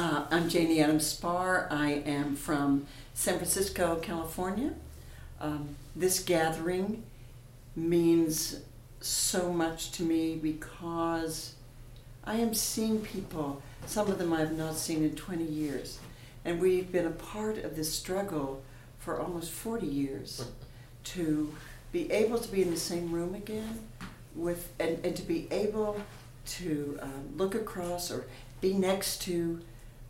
I'm Janie Adams-Spahr. I am from San Francisco, California. This gathering means so much to me because I am seeing people, some of them I've not seen in 20 years. And we've been a part of this struggle for almost 40 years to be able to be in the same room again with and to be able to look across or be next to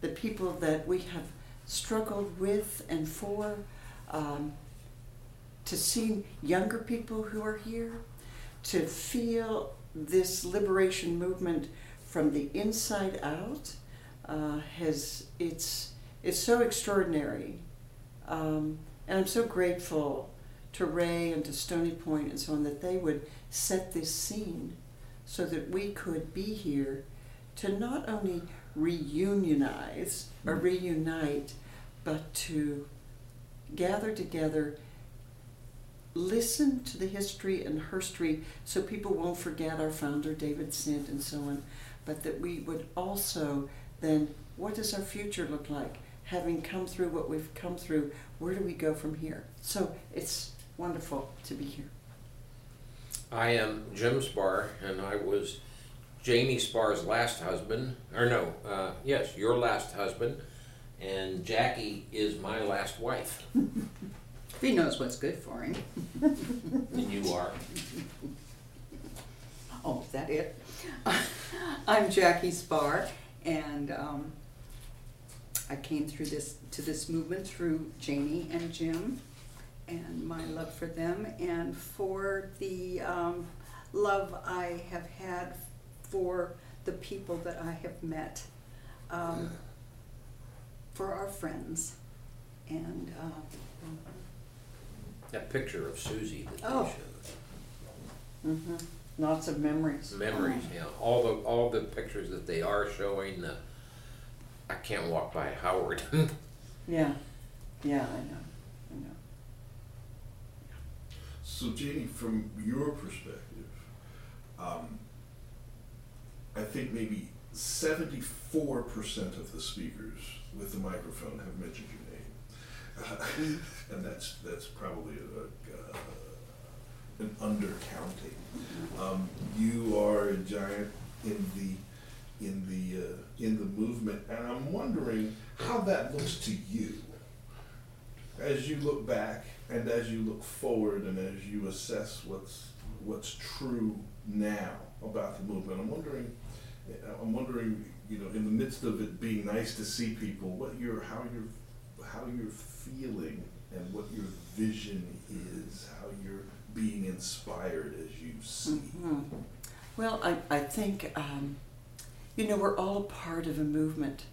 the people that we have struggled with and for, to see younger people who are here, to feel this liberation movement from the inside out, it's so extraordinary. And I'm so grateful to Ray and to Stony Point and so on that they would set this scene so that we could be here to not only reunite, but to gather together, listen to the history and herstory so people won't forget our founder, David Sint, and so on, but that we would also then, what does our future look like? Having come through what we've come through, where do we go from here? So it's wonderful to be here. I am Jim Spahr, and I was Janie Spahr's last husband, your last husband, and Jackie is my last wife. He knows what's good for him. And you are. Oh, is that it? I'm Jackie Spahr, and I came through this movement through Janie and Jim, and my love for them, and for the love I have had for the people that I have met, for our friends, and that picture of Susie that they showed. Mm-hmm. Lots of memories. Yeah. All the pictures that they are showing. I can't walk by Howard. Yeah, I know. So Janie, from your perspective, I think maybe 74% of the speakers with the microphone have mentioned your name. And that's probably an undercounting. You are a giant in the movement, and I'm wondering how that looks to you as you look back and as you look forward and as you assess what's true now about the movement. I'm wondering, in the midst of it being nice to see people, how you're feeling and what your vision is, how you're being inspired as you see. Mm-hmm. Well, I think we're all a part of a movement,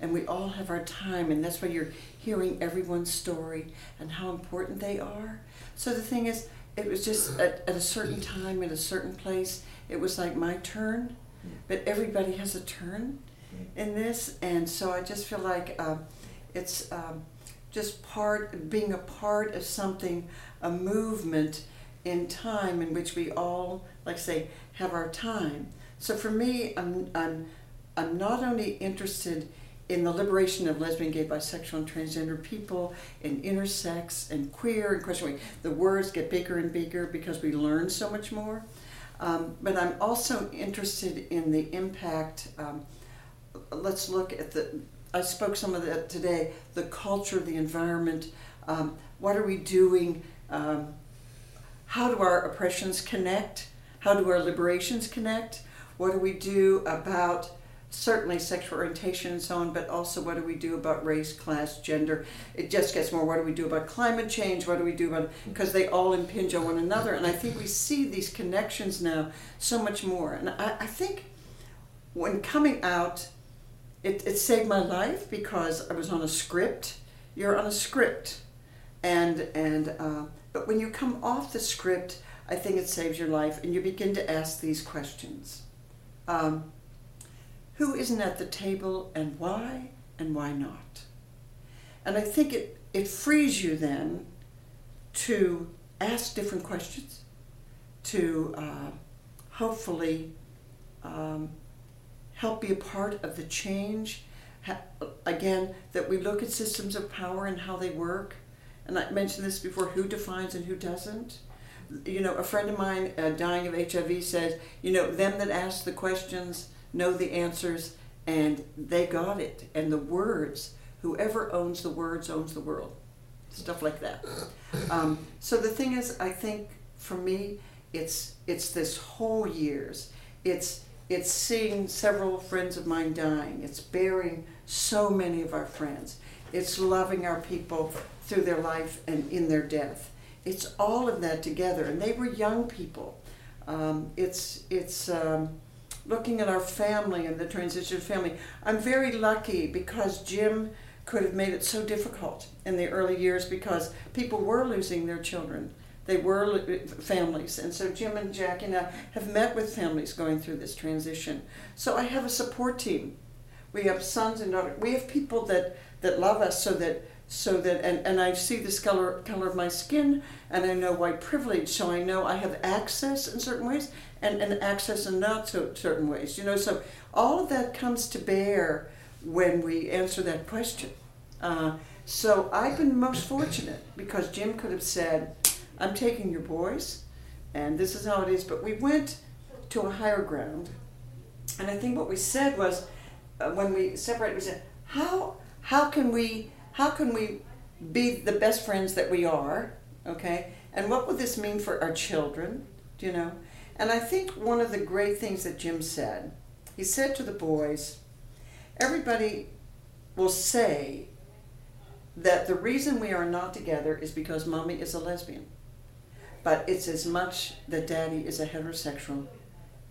and we all have our time, and that's why you're hearing everyone's story and how important they are. So the thing is, it was just at a certain time, in a certain place, it was like my turn, but everybody has a turn in this, and so I just feel like it's just being a part of something, a movement in time in which we all, have our time. So for me, I'm not only interested in the liberation of lesbian, gay, bisexual, and transgender people, and intersex, and queer, and questioning. The words get bigger and bigger because we learn so much more. But I'm also interested in the impact. Let's look at I spoke some of that today, the culture, the environment. What are we doing? How do our oppressions connect? How do our liberations connect? What do we do about certainly sexual orientation and so on, but also what do we do about race, class, gender? It just gets more, what do we do about climate change? What do we do about, because they all impinge on one another. And I think we see these connections now so much more. And I think when coming out, it saved my life because I was on a script. You're on a script. But when you come off the script, I think it saves your life, and you begin to ask these questions. Who isn't at the table, and why not? And I think it frees you then to ask different questions, to hopefully help be a part of the change, again, that we look at systems of power and how they work. And I mentioned this before, who defines and who doesn't. You know, a friend of mine dying of HIV said, you know, them that ask the questions know the answers, and they got it. And the words, whoever owns the words owns the world. Stuff like that. So the thing is, I think for me, it's this whole year's. It's seeing several friends of mine dying. It's burying so many of our friends. It's loving our people through their life and in their death. It's all of that together, and they were young people. It's looking at our family and the transition family. I'm very lucky because Jim could have made it so difficult in the early years because people were losing their children. They were families, and so Jim and Jackie and I have met with families going through this transition. So I have a support team. We have sons and daughters. We have people that love us so that and I see this color of my skin, and I know white privilege, so I know I have access in certain ways and access in not so certain ways. You know, so all of that comes to bear when we answer that question. So I've been most fortunate because Jim could have said, I'm taking your boys, and this is how it is. But we went to a higher ground, and I think what we said was, when we separated, we said, how can we be the best friends that we are, okay? And what would this mean for our children, do you know? And I think one of the great things that Jim said, he said to the boys, everybody will say that the reason we are not together is because mommy is a lesbian. But it's as much that daddy is a heterosexual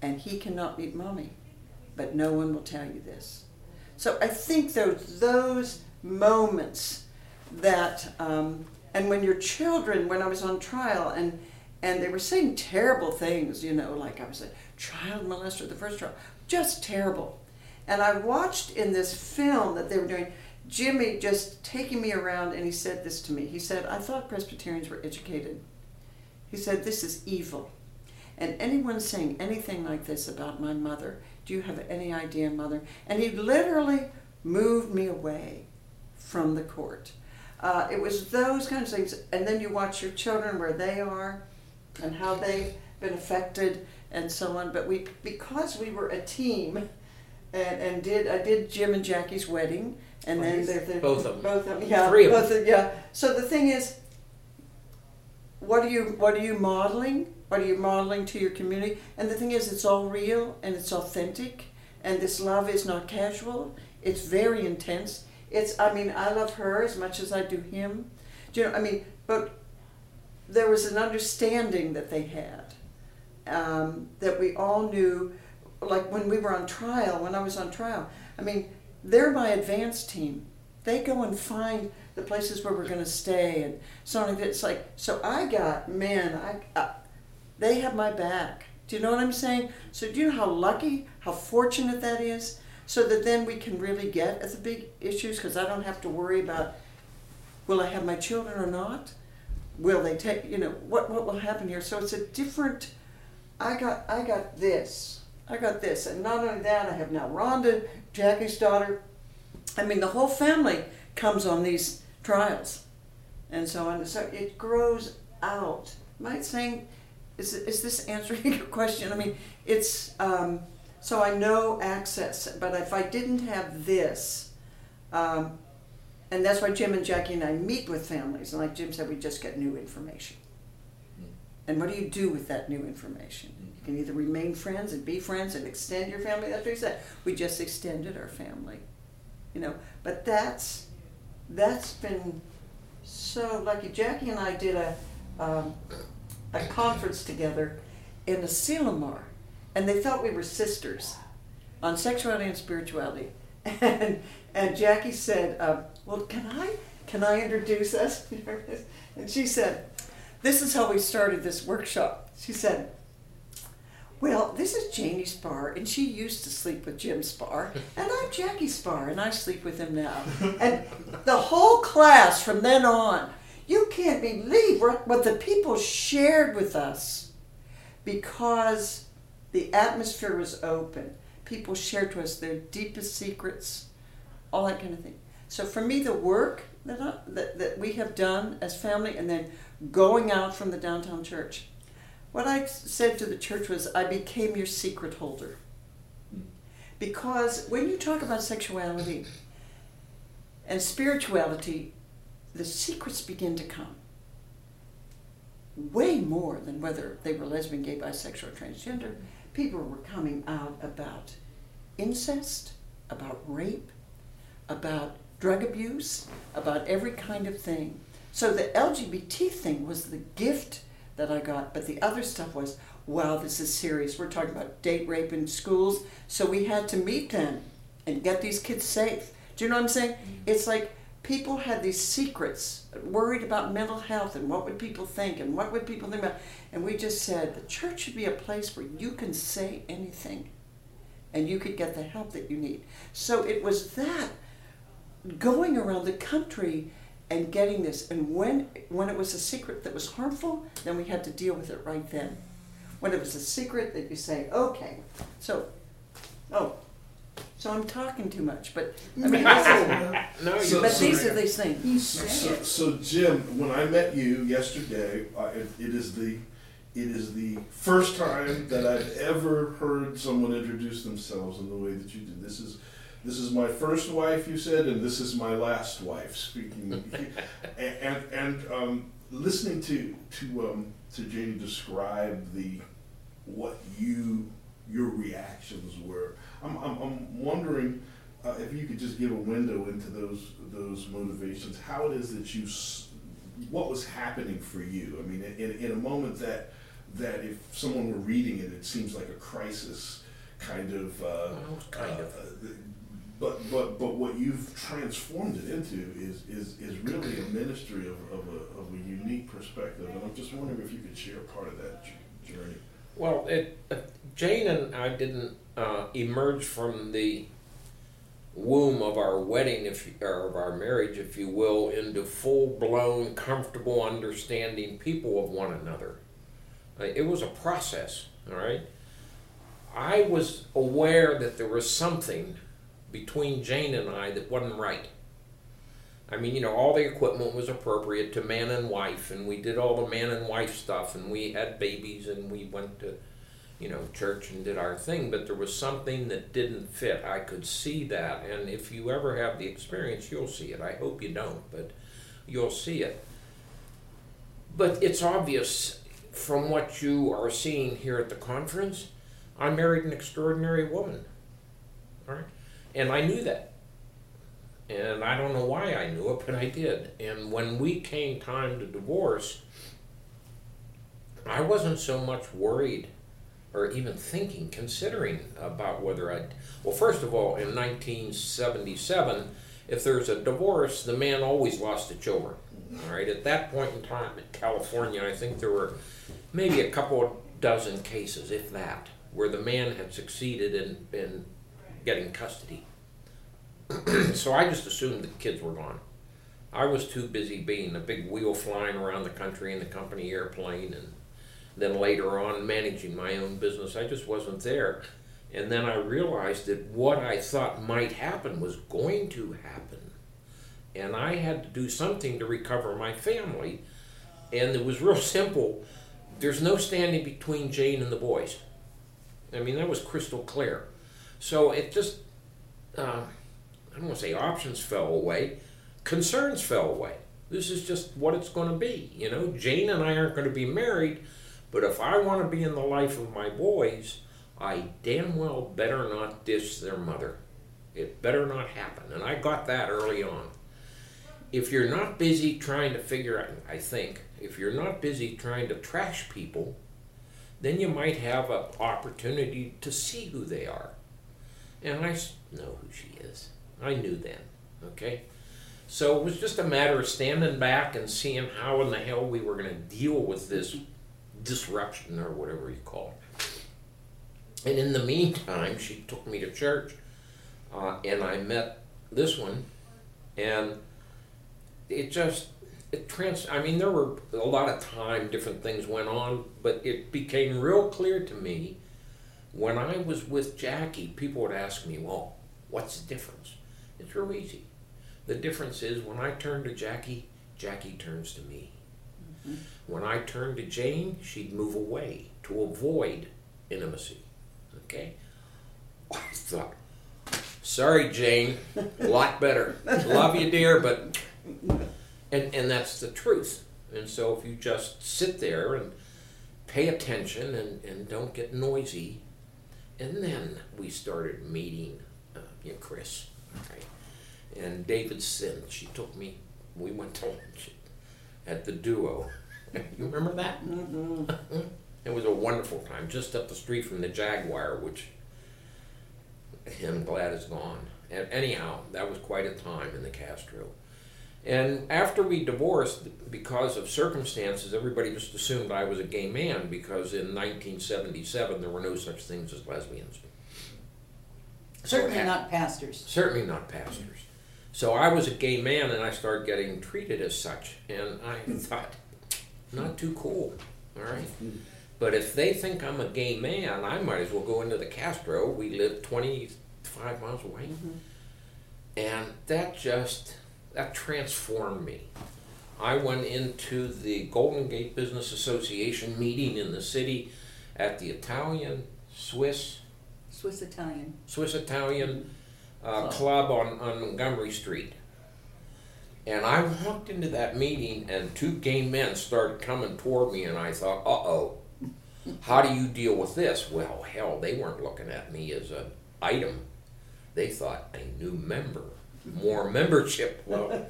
and he cannot meet mommy. But no one will tell you this. So I think those moments that, and when your children, when I was on trial and they were saying terrible things, you know, like I was a child molester, the first trial, just terrible. And I watched in this film that they were doing, Jimmy just taking me around, and he said this to me. He said, I thought Presbyterians were educated. He said, this is evil. And anyone saying anything like this about my mother, do you have any idea, mother? And he literally moved me away from the court. It was those kinds of things. And then you watch your children, where they are and how they've been affected and so on. But because we were a team, And I did Jim and Jackie's wedding, and then both of them, yeah, three of them, yeah. So the thing is, what are you modeling? What are you modeling to your community? And the thing is, it's all real and it's authentic, and this love is not casual. It's very intense. I love her as much as I do him. Do you know? I mean, but there was an understanding that they had, that we all knew. Like when I was on trial, I mean, they're my advance team. They go and find the places where we're going to stay and so on. It's like, so I got, they have my back. Do you know what I'm saying? So do you know how lucky, how fortunate that is? So that then we can really get at the big issues, because I don't have to worry about, will I have my children or not? Will they take, you know, what will happen here? So it's a different, I got this, and not only that, I have now Rhonda, Jackie's daughter. I mean, the whole family comes on these trials, and so on. So it grows out. Am I saying, is this answering your question? I mean, it's so I know access, but if I didn't have this, and that's why Jim and Jackie and I meet with families, and like Jim said, we just get new information. And what do you do with that new information? You can either remain friends and be friends and extend your family. That's what he said. We just extended our family, you know. But that's been so lucky. Jackie and I did a conference together in Asilomar, and they thought we were sisters on sexuality and spirituality. And Jackie said, "Well, can I introduce us?" And she said, this is how we started this workshop. She said, well, this is Janie Spahr, and she used to sleep with Jim Spahr, and I'm Jackie Spahr, and I sleep with him now. And the whole class from then on, you can't believe what the people shared with us, because the atmosphere was open. People shared to us their deepest secrets, all that kind of thing. So for me, the work that we have done as family, and then going out from the downtown church, what I said to the church was, I became your secret holder. Because when you talk about sexuality and spirituality, the secrets begin to come. Way more than whether they were lesbian, gay, bisexual, or transgender. People were coming out about incest, about rape, about drug abuse, about every kind of thing. So the LGBT thing was the gift that I got, but the other stuff was, wow, this is serious. We're talking about date rape in schools, so we had to meet them and get these kids safe. Do you know what I'm saying? It's like people had these secrets, worried about mental health and what would people think and what would people think about. And we just said, the church should be a place where you can say anything and you could get the help that you need. So it was that going around the country and getting this, and when it was a secret that was harmful, then we had to deal with it right then. When it was a secret that you say, okay, so I'm talking too much, but I mean, these are these things. So Jim, when I met you yesterday, it is the first time that I've ever heard someone introduce themselves in the way that you do. This is my first wife, you said, and this is my last wife. Speaking of you. and listening to Janie describe your reactions were, I'm wondering if you could just give a window into those motivations. How it is that what was happening for you? I mean, in a moment that if someone were reading it, it seems like a crisis kind of. But what you've transformed it into is really a ministry of a unique perspective, and I'm just wondering if you could share part of that journey. Well, Jane and I didn't emerge from the womb of our wedding, of our marriage, if you will, into full-blown, comfortable, understanding people of one another. It was a process, all right? I was aware that there was something between Jane and I that wasn't right. I mean, all the equipment was appropriate to man and wife, and we did all the man and wife stuff, and we had babies, and we went to, church and did our thing, but there was something that didn't fit. I could see that, and if you ever have the experience, you'll see it. I hope you don't, but you'll see it. But it's obvious from what you are seeing here at the conference, I married an extraordinary woman, all right? And I knew that. And I don't know why I knew it, but I did. And when we came time to divorce, I wasn't so much worried or even considering about whether I'd... Well, first of all, in 1977, if there's a divorce, the man always lost the children. All right? At that point in time in California, I think there were maybe a couple dozen cases, if that, where the man had succeeded in getting custody. So I just assumed the kids were gone. I was too busy being a big wheel flying around the country in the company airplane, and then later on managing my own business. I just wasn't there. And then I realized that what I thought might happen was going to happen. And I had to do something to recover my family. And it was real simple. There's no standing between Jane and the boys. I mean, that was crystal clear. So it just... I don't want to say options fell away, concerns fell away. This is just what it's going to be, Jane and I aren't going to be married, but if I want to be in the life of my boys, I damn well better not dish their mother. It better not happen, and I got that early on. If you're not busy trying to figure out, if you're not busy trying to trash people, then you might have an opportunity to see who they are. And I know who she is. I knew then, okay? So it was just a matter of standing back and seeing how in the hell we were going to deal with this disruption or whatever you call it. And in the meantime, she took me to church, and I met this one, and there were a lot of time, different things went on, but it became real clear to me when I was with Jackie, people would ask me, well, what's the difference? It's real easy. The difference is when I turn to Jackie, Jackie turns to me. Mm-hmm. When I turn to Jane, she'd move away to avoid intimacy. Okay? I thought, sorry, Jane, a lot better. Love you, dear, but... And that's the truth. And so if you just sit there and pay attention and don't get noisy, and then we started meeting Chris, right? And David Sint, she took me, we went to lunch at the Duo. You remember that? Mm-hmm. It was a wonderful time, just up the street from the Jaguar, which I'm glad is gone. And anyhow, that was quite a time in the Castro. And after we divorced, because of circumstances, everybody just assumed I was a gay man because in 1977 there were no such things as lesbians. Certainly not pastors. Certainly not pastors. So I was a gay man and I started getting treated as such. And I thought, not too cool, all right? But if they think I'm a gay man, I might as well go into the Castro. We lived 25 miles away. Mm-hmm. And that transformed me. I went into the Golden Gate Business Association meeting in the city at the Swiss-Italian club on Montgomery Street. And I walked into that meeting and two gay men started coming toward me and I thought, uh-oh, how do you deal with this? Well, hell, they weren't looking at me as an item. They thought a new member. More membership. Well,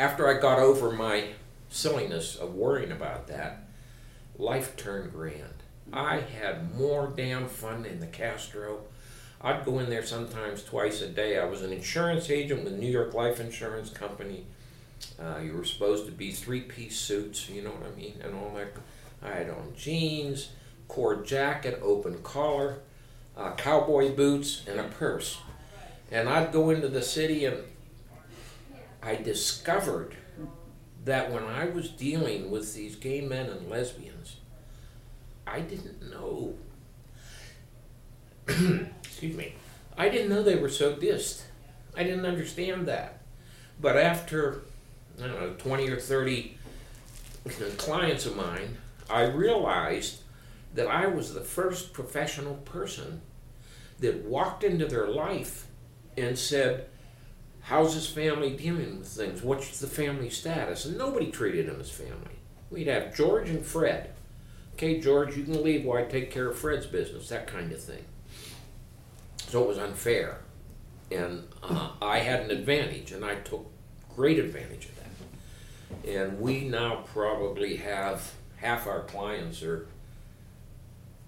after I got over my silliness of worrying about that, life turned grand. I had more damn fun in the Castro. I'd go in there sometimes twice a day. I was an insurance agent with New York Life Insurance Company. You were supposed to be three-piece suits, you know what I mean, and all that. I had on jeans, cord jacket, open collar, cowboy boots, and a purse. And I'd go into the city and I discovered that when I was dealing with these gay men and lesbians, I didn't know, excuse me, I didn't know they were so dissed. I didn't understand that. But after, I don't know, 20 or 30 clients of mine, I realized that I was the first professional person that walked into their life and said, how's his family dealing with things? What's the family status? And nobody treated him as family. We'd have George and Fred. Okay, George, you can leave while I take care of Fred's business, that kind of thing. So it was unfair. And I had an advantage, and I took great advantage of that. And we now probably have half our clients are,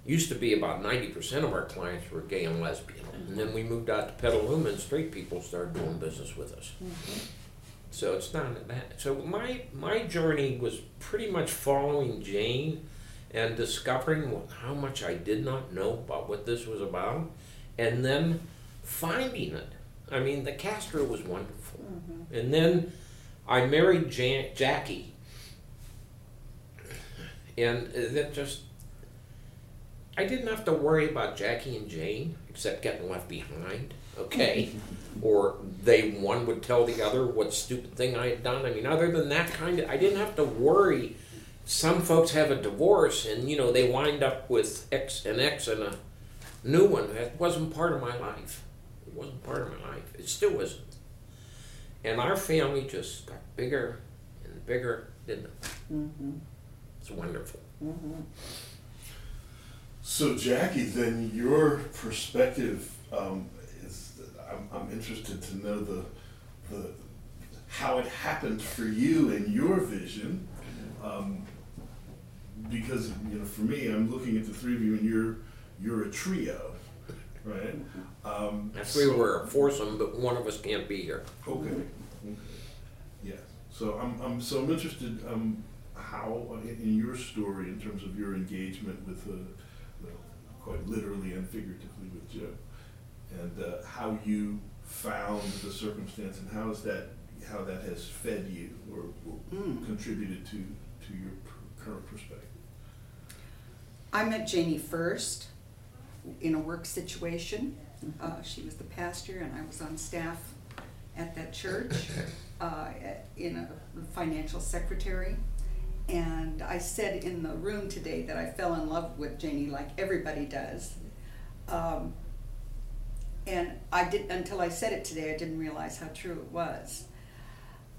used to be about 90% of our clients were gay and lesbian. And then we moved out to Petaluma and straight people started doing business with us. Mm-hmm. So it's not that. So my journey was pretty much following Jane and discovering how much I did not know about what this was about and then finding it. I mean, the Castro was wonderful. Mm-hmm. And then I married Jackie. And that just... I didn't have to worry about Jackie and Jane, except getting left behind, okay? Or one would tell the other what stupid thing I had done. I mean, other than that I didn't have to worry. Some folks have a divorce and, they wind up with X and a new one. That wasn't part of my life. It wasn't part of my life. It still isn't. And our family just got bigger and bigger, didn't it? Mm-hmm. It's wonderful. Mm-hmm. So Jackie, then your perspective is. I'm interested to know the how it happened for you and your vision, because for me, I'm looking at the three of you, and you're a trio, right? We were a foursome, but one of us can't be here. Okay. Yeah. So I'm interested how in your story in terms of your engagement with the. Quite literally and figuratively with Jim, and how you found the circumstance, and how that has fed you or contributed to your current perspective. I met Janie first in a work situation. She was the pastor, and I was on staff at that church, in a financial secretary. And I said in the room today that I fell in love with Janie like everybody does. And I didn't, until I said it today, I didn't realize how true it was.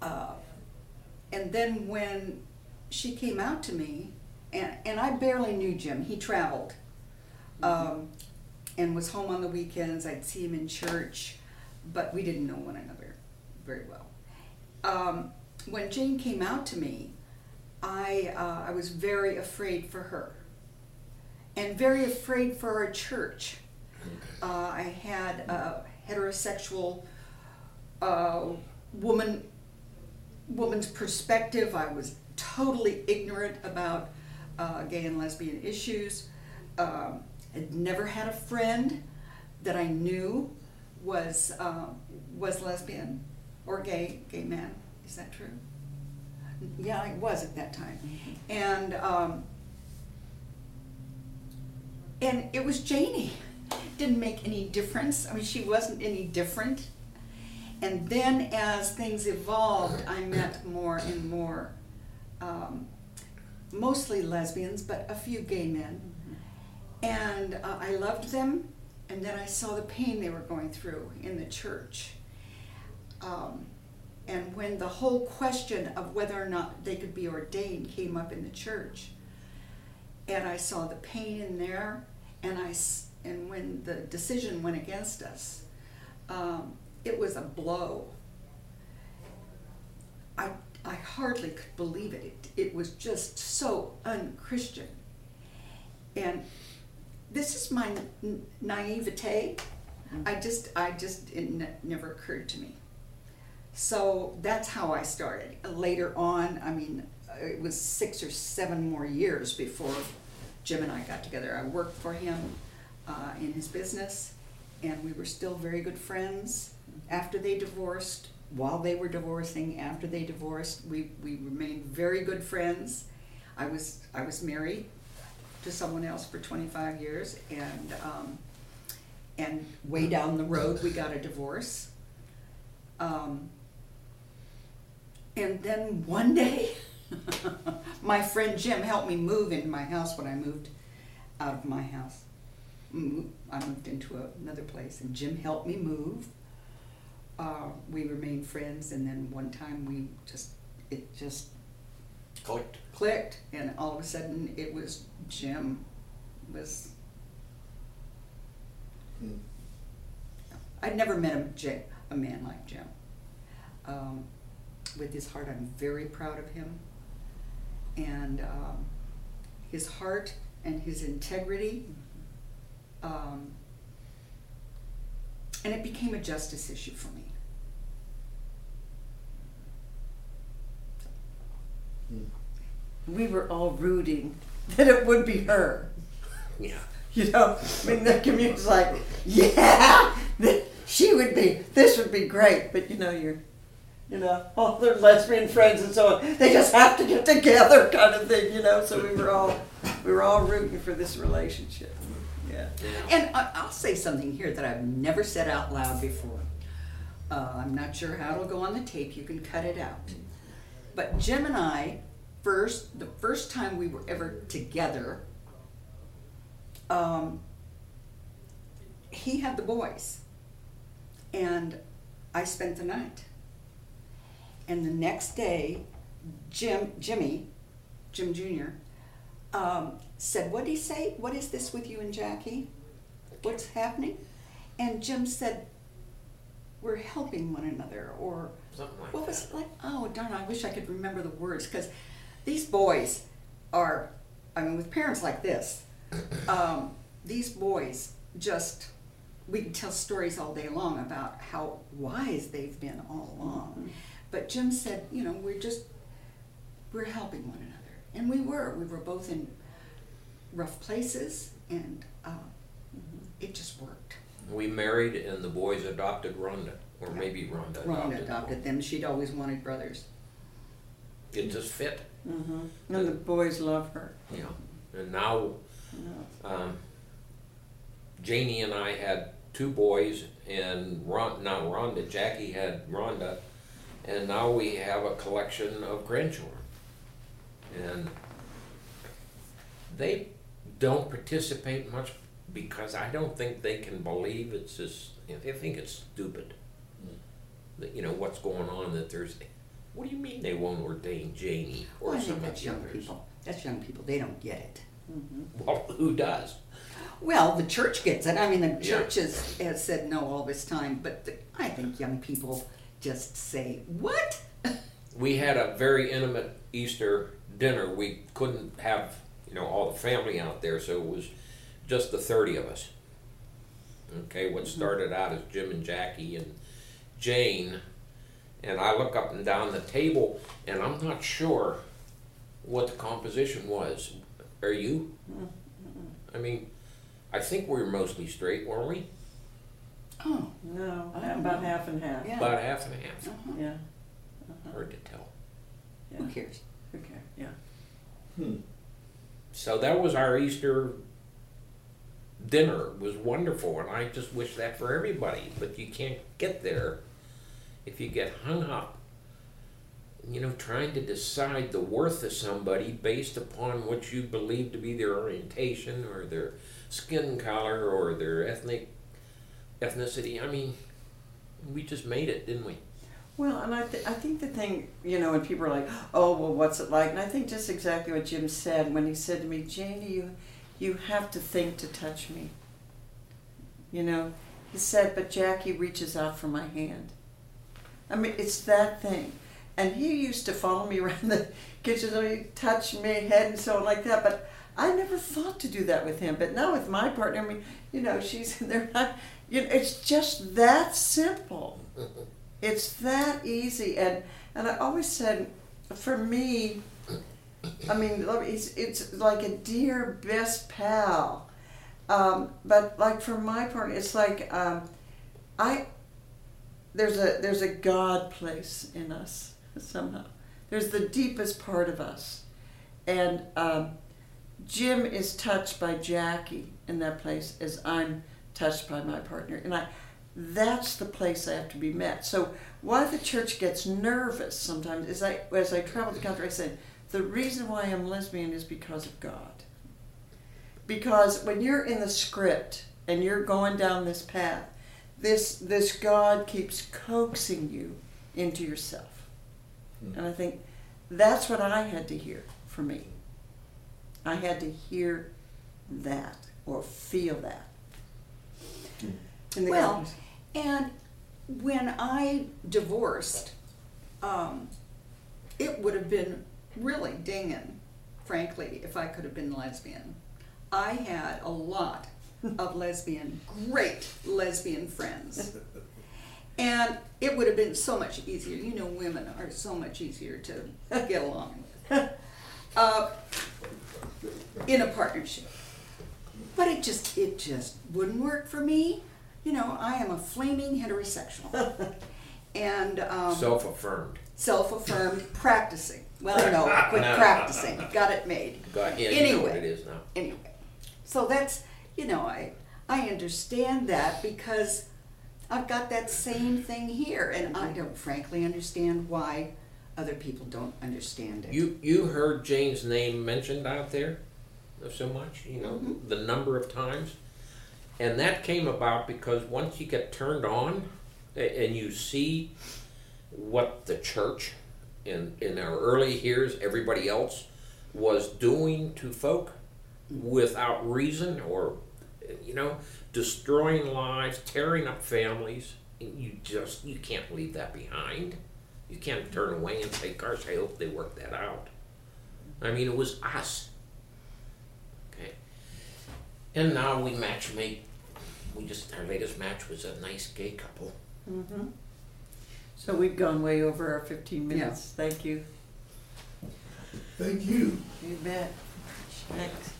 And then when she came out to me, and I barely knew Jim, he traveled, and was home on the weekends, I'd see him in church, but we didn't know one another very well. When Jane came out to me, I was very afraid for her, and very afraid for our church. I had a heterosexual woman's perspective. I was totally ignorant about gay and lesbian issues. I'd never had a friend that I knew was lesbian or gay man. Is that true? Yeah, I was at that time. And it was Janie. Didn't make any difference. I mean, she wasn't any different. And then as things evolved, I met more and more, mostly lesbians, but a few gay men. And I loved them, and then I saw the pain they were going through in the church. And when the whole question of whether or not they could be ordained came up in the church, and I saw the pain in there, and when the decision went against us, it was a blow. I hardly could believe it. It was just so un-Christian. And this is my naivete. It never occurred to me. So that's how I started. Later on, I mean, it was 6 or 7 more years before Jim and I got together. I worked for him in his business, and we were still very good friends. After they divorced, while they were divorcing, after they divorced, we remained very good friends. I was married to someone else for 25 years, and way down the road we got a divorce. And then one day, my friend Jim helped me move into my house when I moved out of my house. I moved into another place, and Jim helped me move. We remained friends, and then one time it just clicked, and all of a sudden it was Jim. I'd never met a man like Jim. With his heart, I'm very proud of him, and his heart and his integrity. And it became a justice issue for me. We were all rooting that it would be her. Yeah. You know, I mean, the community's like, yeah, this would be great. But all their lesbian friends and so on, they just have to get together kind of thing, so we were all rooting for this relationship. Yeah. And I'll say something here that I've never said out loud before. I'm not sure how it'll go on the tape. You can cut it out. But Jim and I, the first time we were ever together, he had the boys, and I spent the night. And the next day, Jim Jr., said, what did he say? What is this with you and Jackie? What's happening? And Jim said, we're helping one another, or something like what was that. It like? Oh, darn, I wish I could remember the words, because these boys are, I mean, with parents like this, these boys just, we can tell stories all day long about how wise they've been all along. Mm-hmm. But Jim said, we're helping one another. And we were both in rough places, and it just worked. We married, and the boys adopted Rhonda, or yeah. Maybe Rhonda adopted them. She'd always wanted brothers. It just fit. Mm-hmm. And the boys love her. Yeah, and now Janie and I had two boys, and Jackie had Rhonda, and now we have a collection of grandchildren. And they don't participate much because I don't think they can believe it's just, they think it's stupid. That, you know, what's going on, that there's, what do you mean they won't ordain Janie or some of the others? Young people. That's young people, they don't get it. Mm-hmm. Well, who does? Well, the church gets it. I mean, the church has said no all this time, but I think young people just say, what? We had a very intimate Easter dinner. We couldn't have, you know, all the family out there, so it was just the 30 of us. Okay, what started out as Jim and Jackie and Jane, and I look up and down the table, and I'm not sure what the composition was. Are you? I mean, I think we were mostly straight, weren't we? Oh. No, about half and half. Yeah. About half and half. Uh-huh. Yeah. Uh-huh. Hard to tell. Yeah. Who cares? Who cares? Yeah. Hmm. So that was our Easter dinner. It was wonderful, and I just wish that for everybody, but you can't get there if you get hung up, you know, trying to decide the worth of somebody based upon what you believe to be their orientation or their skin color or their ethnicity. I mean, we just made it, didn't we? Well, and I think the thing, you know, when people are like, oh, well, what's it like? And I think just exactly what Jim said when he said to me, Janie, you have to think to touch me. You know, he said, but Jackie reaches out for my hand. I mean, it's that thing. And he used to follow me around the kitchen and he'd touch my head and so on like that, but I never thought to do that with him. But now with my partner, I mean, you know, she's in there, you know, it's just that simple. It's that easy. And I always said, for me, I mean, it's like a dear best pal. But like for my partner, it's like, there's a God place in us somehow. There's the deepest part of us. And Jim is touched by Jackie in that place as I'm touched by my partner. And that's the place I have to be met. So why the church gets nervous sometimes is as I travel the country, I say, the reason why I'm lesbian is because of God. Because when you're in the script and you're going down this path, this God keeps coaxing you into yourself. And I think that's what I had to hear for me. I had to hear that or feel that. Well, and when I divorced, it would have been really dingin', frankly, if I could have been lesbian. I had a lot of great lesbian friends. And it would have been so much easier. You know, women are so much easier to get along with in a partnership. But it just wouldn't work for me. You know, I am a flaming heterosexual. And self-affirmed practicing. Well, no, quit practicing. Got it made. You know what it is now. Anyway, so that's. You know, I understand that because I've got that same thing here, and I don't frankly understand why other people don't understand it. You heard Jane's name mentioned out there so much, you know, the number of times. And that came about because once you get turned on and you see what the church in our early years, everybody else, was doing to folk, without reason or, you know, destroying lives, tearing up families. You can't leave that behind. You can't turn away and say, gosh, I hope they work that out. I mean, it was us. Okay. And now we matchmake. Our latest match was a nice gay couple. Mm-hmm. So we've gone way over our 15 minutes. Yeah. Thank you. Thank you. You bet. Thanks.